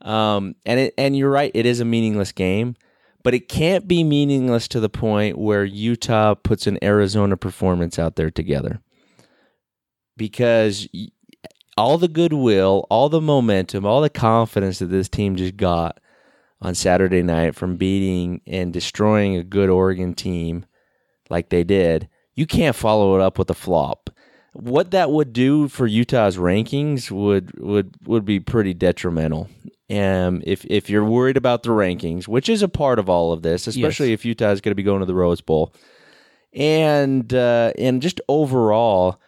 And you're right, it is a meaningless game. But it can't be meaningless to the point where Utah puts an Arizona performance out there together. Because all the goodwill, all the momentum, all the confidence that this team just got on Saturday night from beating and destroying a good Oregon team like they did, you can't follow it up with a flop. What that would do for Utah's rankings would be pretty detrimental. And if you're worried about the rankings, which is a part of all of this, especially if Utah is going to be going to the Rose Bowl, and just overall,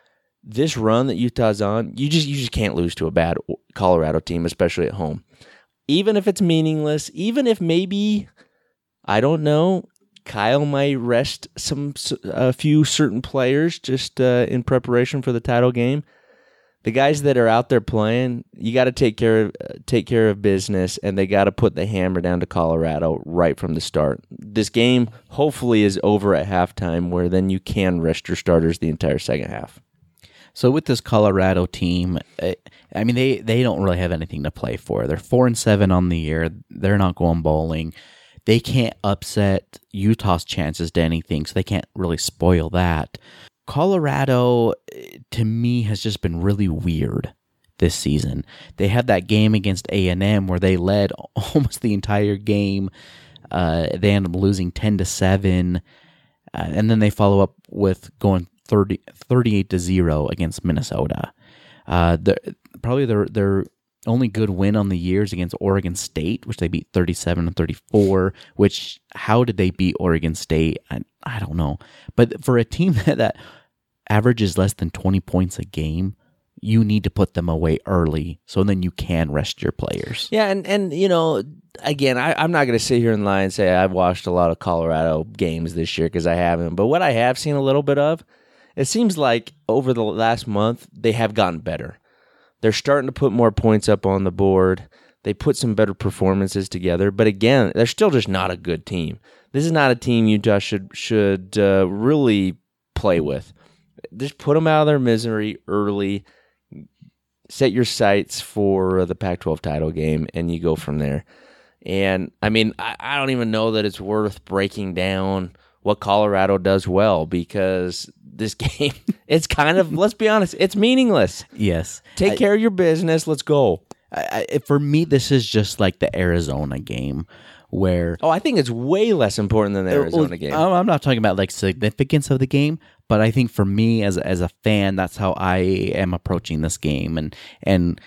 this run that Utah's on, you just can't lose to a bad Colorado team, especially at home. Even if it's meaningless, even if maybe, I don't know, Kyle might rest a few certain players just in preparation for the title game. The guys that are out there playing, you got to take care of business, and they got to put the hammer down to Colorado right from the start. This game hopefully is over at halftime, where then you can rest your starters the entire second half. So with this Colorado team, I mean, they don't really have anything to play for. They're 4-7 on the year. They're not going bowling. They can't upset Utah's chances to anything, so they can't really spoil that. Colorado, to me, has just been really weird this season. They had that game against A&M where they led almost the entire game. They ended up losing 10-7, and then they follow up with going 38-0 against Minnesota. Probably their only good win on the year is against Oregon State, which they beat 37-34. Which, how did they beat Oregon State? I don't know. But for a team that averages less than 20 points a game, you need to put them away early, so then you can rest your players. Yeah, and you know, again, I'm not going to sit here and lie and say I've watched a lot of Colorado games this year, because I haven't. But what I have seen a little bit of, it seems like over the last month, they have gotten better. They're starting to put more points up on the board. They put some better performances together. But again, they're still just not a good team. This is not a team Utah should really play with. Just put them out of their misery early. Set your sights for the Pac-12 title game, and you go from there. And, I mean, I don't even know that it's worth breaking down what Colorado does well, because this game, it's kind of, let's be honest, it's meaningless. Yes. Take care of your business. Let's go. For me, this is just like the Arizona game where... Oh, I think it's way less important than the Arizona game. I'm not talking about like significance of the game, but I think for me as a fan, that's how I am approaching this game. And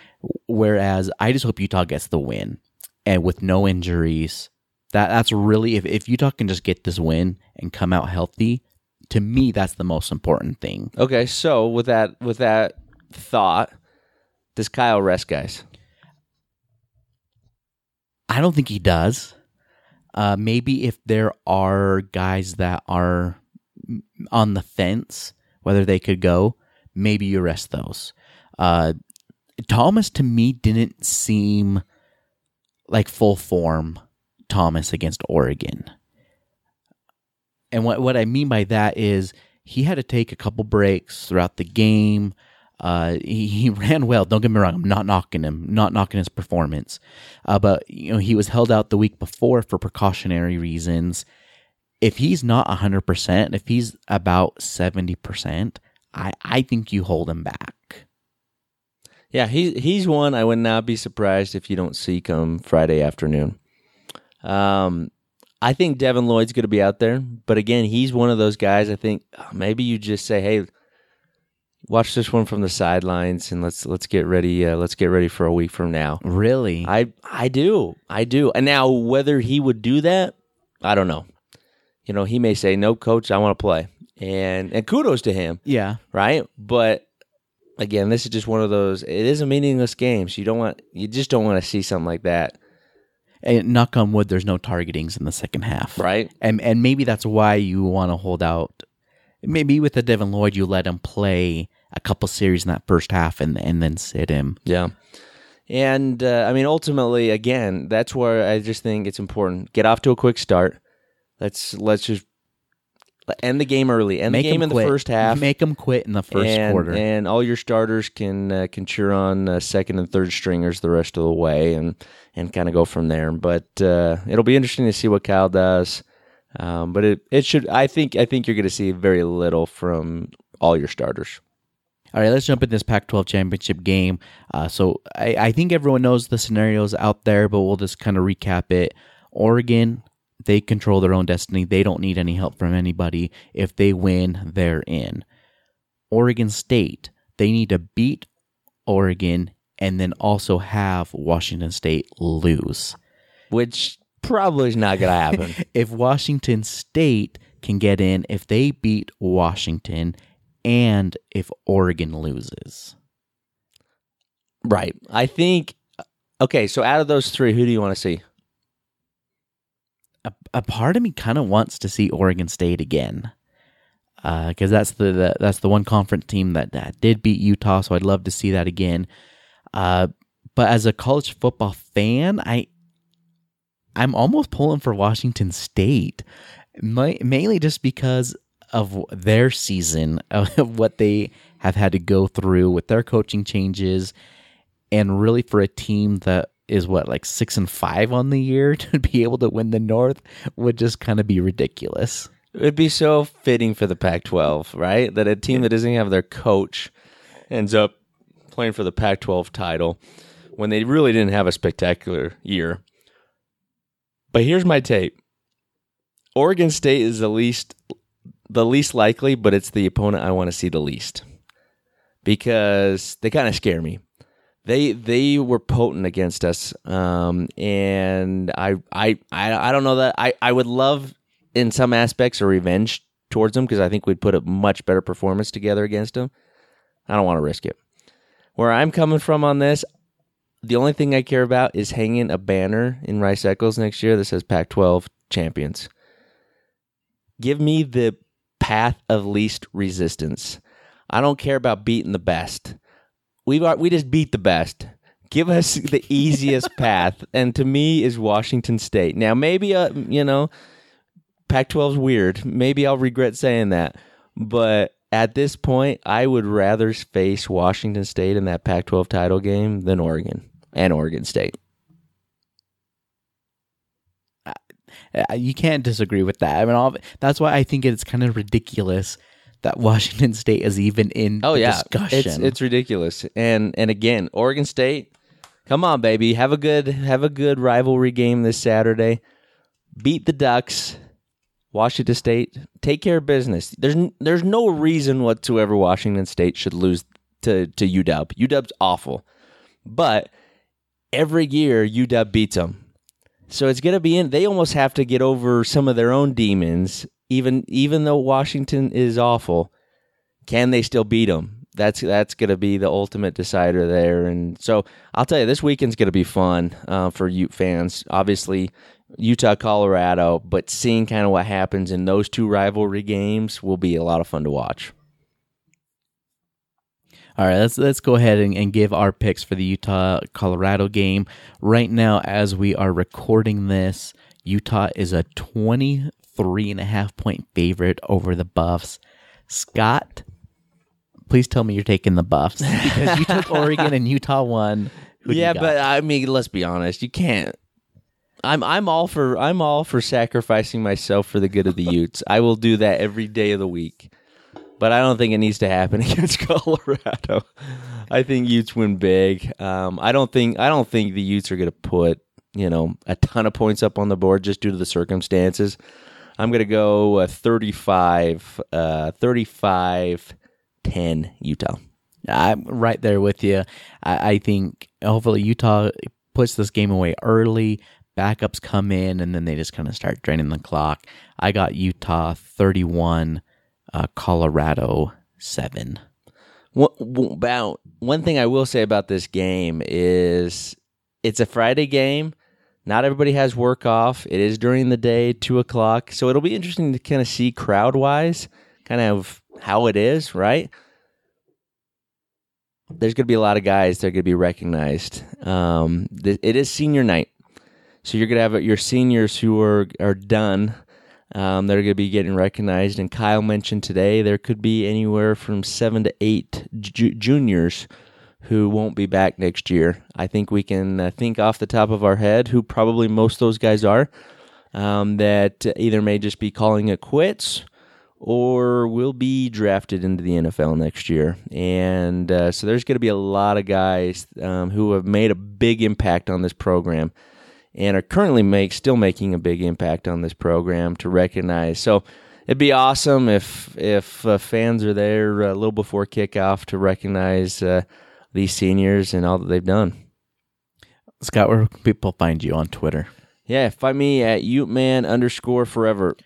whereas I just hope Utah gets the win and with no injuries. That's really, if Utah can just get this win and come out healthy, to me that's the most important thing. Okay, so with that thought, does Kyle rest guys? I don't think he does. Maybe if there are guys that are on the fence, whether they could go, maybe you rest those. Thomas to me didn't seem like full form Thomas against Oregon. And what I mean by that is he had to take a couple breaks throughout the game. He ran well. Don't get me wrong. I'm not knocking him, not knocking his performance. But you know, he was held out the week before for precautionary reasons. If he's not 100%, if he's about 70%, I think you hold him back. Yeah, he's one I would not be surprised if you don't see come Friday afternoon. I think Devin Lloyd's going to be out there, but again, he's one of those guys. I think maybe you just say, "Hey, watch this one from the sidelines, and let's get ready. Let's get ready for a week from now." Really, I do. And now whether he would do that, I don't know. You know, he may say, "No, coach, I want to play," and kudos to him. Yeah, right. But again, this is just one of those. It is a meaningless game, so you just don't want to see something like that. And knock on wood, there's no targetings in the second half. Right. And maybe that's why you want to hold out. Maybe with the Devin Lloyd, you let him play a couple series in that first half and then sit him. Yeah. And, I mean, ultimately, again, that's where I just think it's important. Get off to a quick start. Let's just end the game early. End the game in the first half. Make them quit in the first quarter. And all your starters can cheer on second and third stringers the rest of the way and kind of go from there. But it'll be interesting to see what Kyle does. But it should. I think you're going to see very little from all your starters. All right, let's jump in this Pac-12 championship game. So I think everyone knows the scenarios out there, but we'll just kind of recap it. Oregon, they control their own destiny. They don't need any help from anybody. If they win, they're in. Oregon State, they need to beat Oregon and then also have Washington State lose. Which probably is not going to happen. If Washington State can get in, if they beat Washington, and if Oregon loses. Right. I think, okay, so out of those three, who do you want to see? A part of me kind of wants to see Oregon State again. Because that's the one conference team that did beat Utah, so I'd love to see that again. But as a college football fan, I'm almost pulling for Washington State. Mainly just because of their season, of what they have had to go through with their coaching changes, and really for a team that is 6-5 on the year to be able to win the North would just kind of be ridiculous. It'd be so fitting for the Pac-12, right? That a team that doesn't have their coach ends up playing for the Pac-12 title when they really didn't have a spectacular year. But here's my take: Oregon State is the least likely, but it's the opponent I want to see the least because they kind of scare me. They were potent against us, and I don't know that I would love in some aspects a revenge towards them because I think we'd put a much better performance together against them. I don't want to risk it. Where I'm coming from on this, the only thing I care about is hanging a banner in Rice-Eccles next year that says Pac-12 champions. Give me the path of least resistance. I don't care about beating the best. We just beat the best. Give us the easiest path, and to me is Washington State. Now maybe Pac-12's weird. Maybe I'll regret saying that, but at this point, I would rather face Washington State in that Pac-12 title game than Oregon and Oregon State. You can't disagree with that. I mean, that's why I think it's kind of ridiculous that Washington State is even in discussion. It's ridiculous. And again, Oregon State, come on, baby, have a good rivalry game this Saturday. Beat the Ducks. Washington State, take care of business. There's no reason whatsoever Washington State should lose to UW. UW's awful, but every year UW beats them. So it's going to be in. They almost have to get over some of their own demons, even though Washington is awful. Can they still beat them? That's going to be the ultimate decider there. And so I'll tell you, this weekend's going to be fun for Ute fans. Obviously, Utah, Colorado, but seeing kind of what happens in those two rivalry games will be a lot of fun to watch. All right, let's go ahead and give our picks for the Utah-Colorado game. Right now, as we are recording this, Utah is a 23.5-point favorite over the Buffs. Scott, please tell me you're taking the Buffs because you took Oregon and Utah won. Yeah, but I mean, let's be honest, you can't. I'm all for sacrificing myself for the good of the Utes. I will do that every day of the week. But I don't think it needs to happen against Colorado. I think Utes win big. I don't think the Utes are going to put, a ton of points up on the board just due to the circumstances. I'm going to go 35-10 Utah. I'm right there with you. I think hopefully Utah puts this game away early. Backups come in, and then they just kind of start draining the clock. I got Utah 31. Colorado 7. One thing I will say about this game is it's a Friday game. Not everybody has work off. It is during the day, 2 o'clock. So it'll be interesting to kind of see crowd-wise kind of how it is, right? there's going to be a lot of guys that are going to be recognized. It is senior night. So you're going to have your seniors who are done. They're going to be getting recognized. And Kyle mentioned today there could be anywhere from 7 to 8 juniors who won't be back next year. I think we can think off the top of our head who probably most of those guys are that either may just be calling it quits or will be drafted into the NFL next year. And so there's going to be a lot of guys who have made a big impact on this program and are currently still making a big impact on this program to recognize. So it'd be awesome if fans are there a little before kickoff to recognize these seniors and all that they've done. Scott, where can people find you on Twitter? Yeah, find me at UteMan_forever.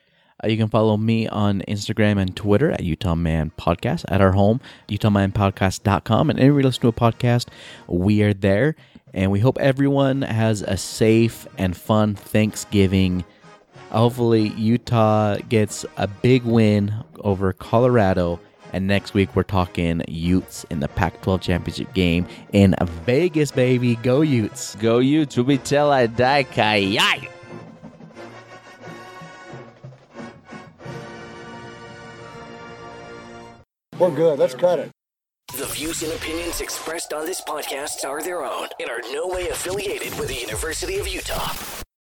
You can follow me on Instagram and Twitter at Utah Man Podcast, at our home, utahmanpodcast.com. And anywhere you listen to a podcast, we are there. And we hope everyone has a safe and fun Thanksgiving. Hopefully Utah gets a big win over Colorado. And next week we're talking Utes in the Pac-12 championship game in Vegas, baby. Go Utes. Go Utes. We'll be till I die. Kayak. We're good. Let's cut it. The views and opinions expressed on this podcast are their own and are in no way affiliated with the University of Utah.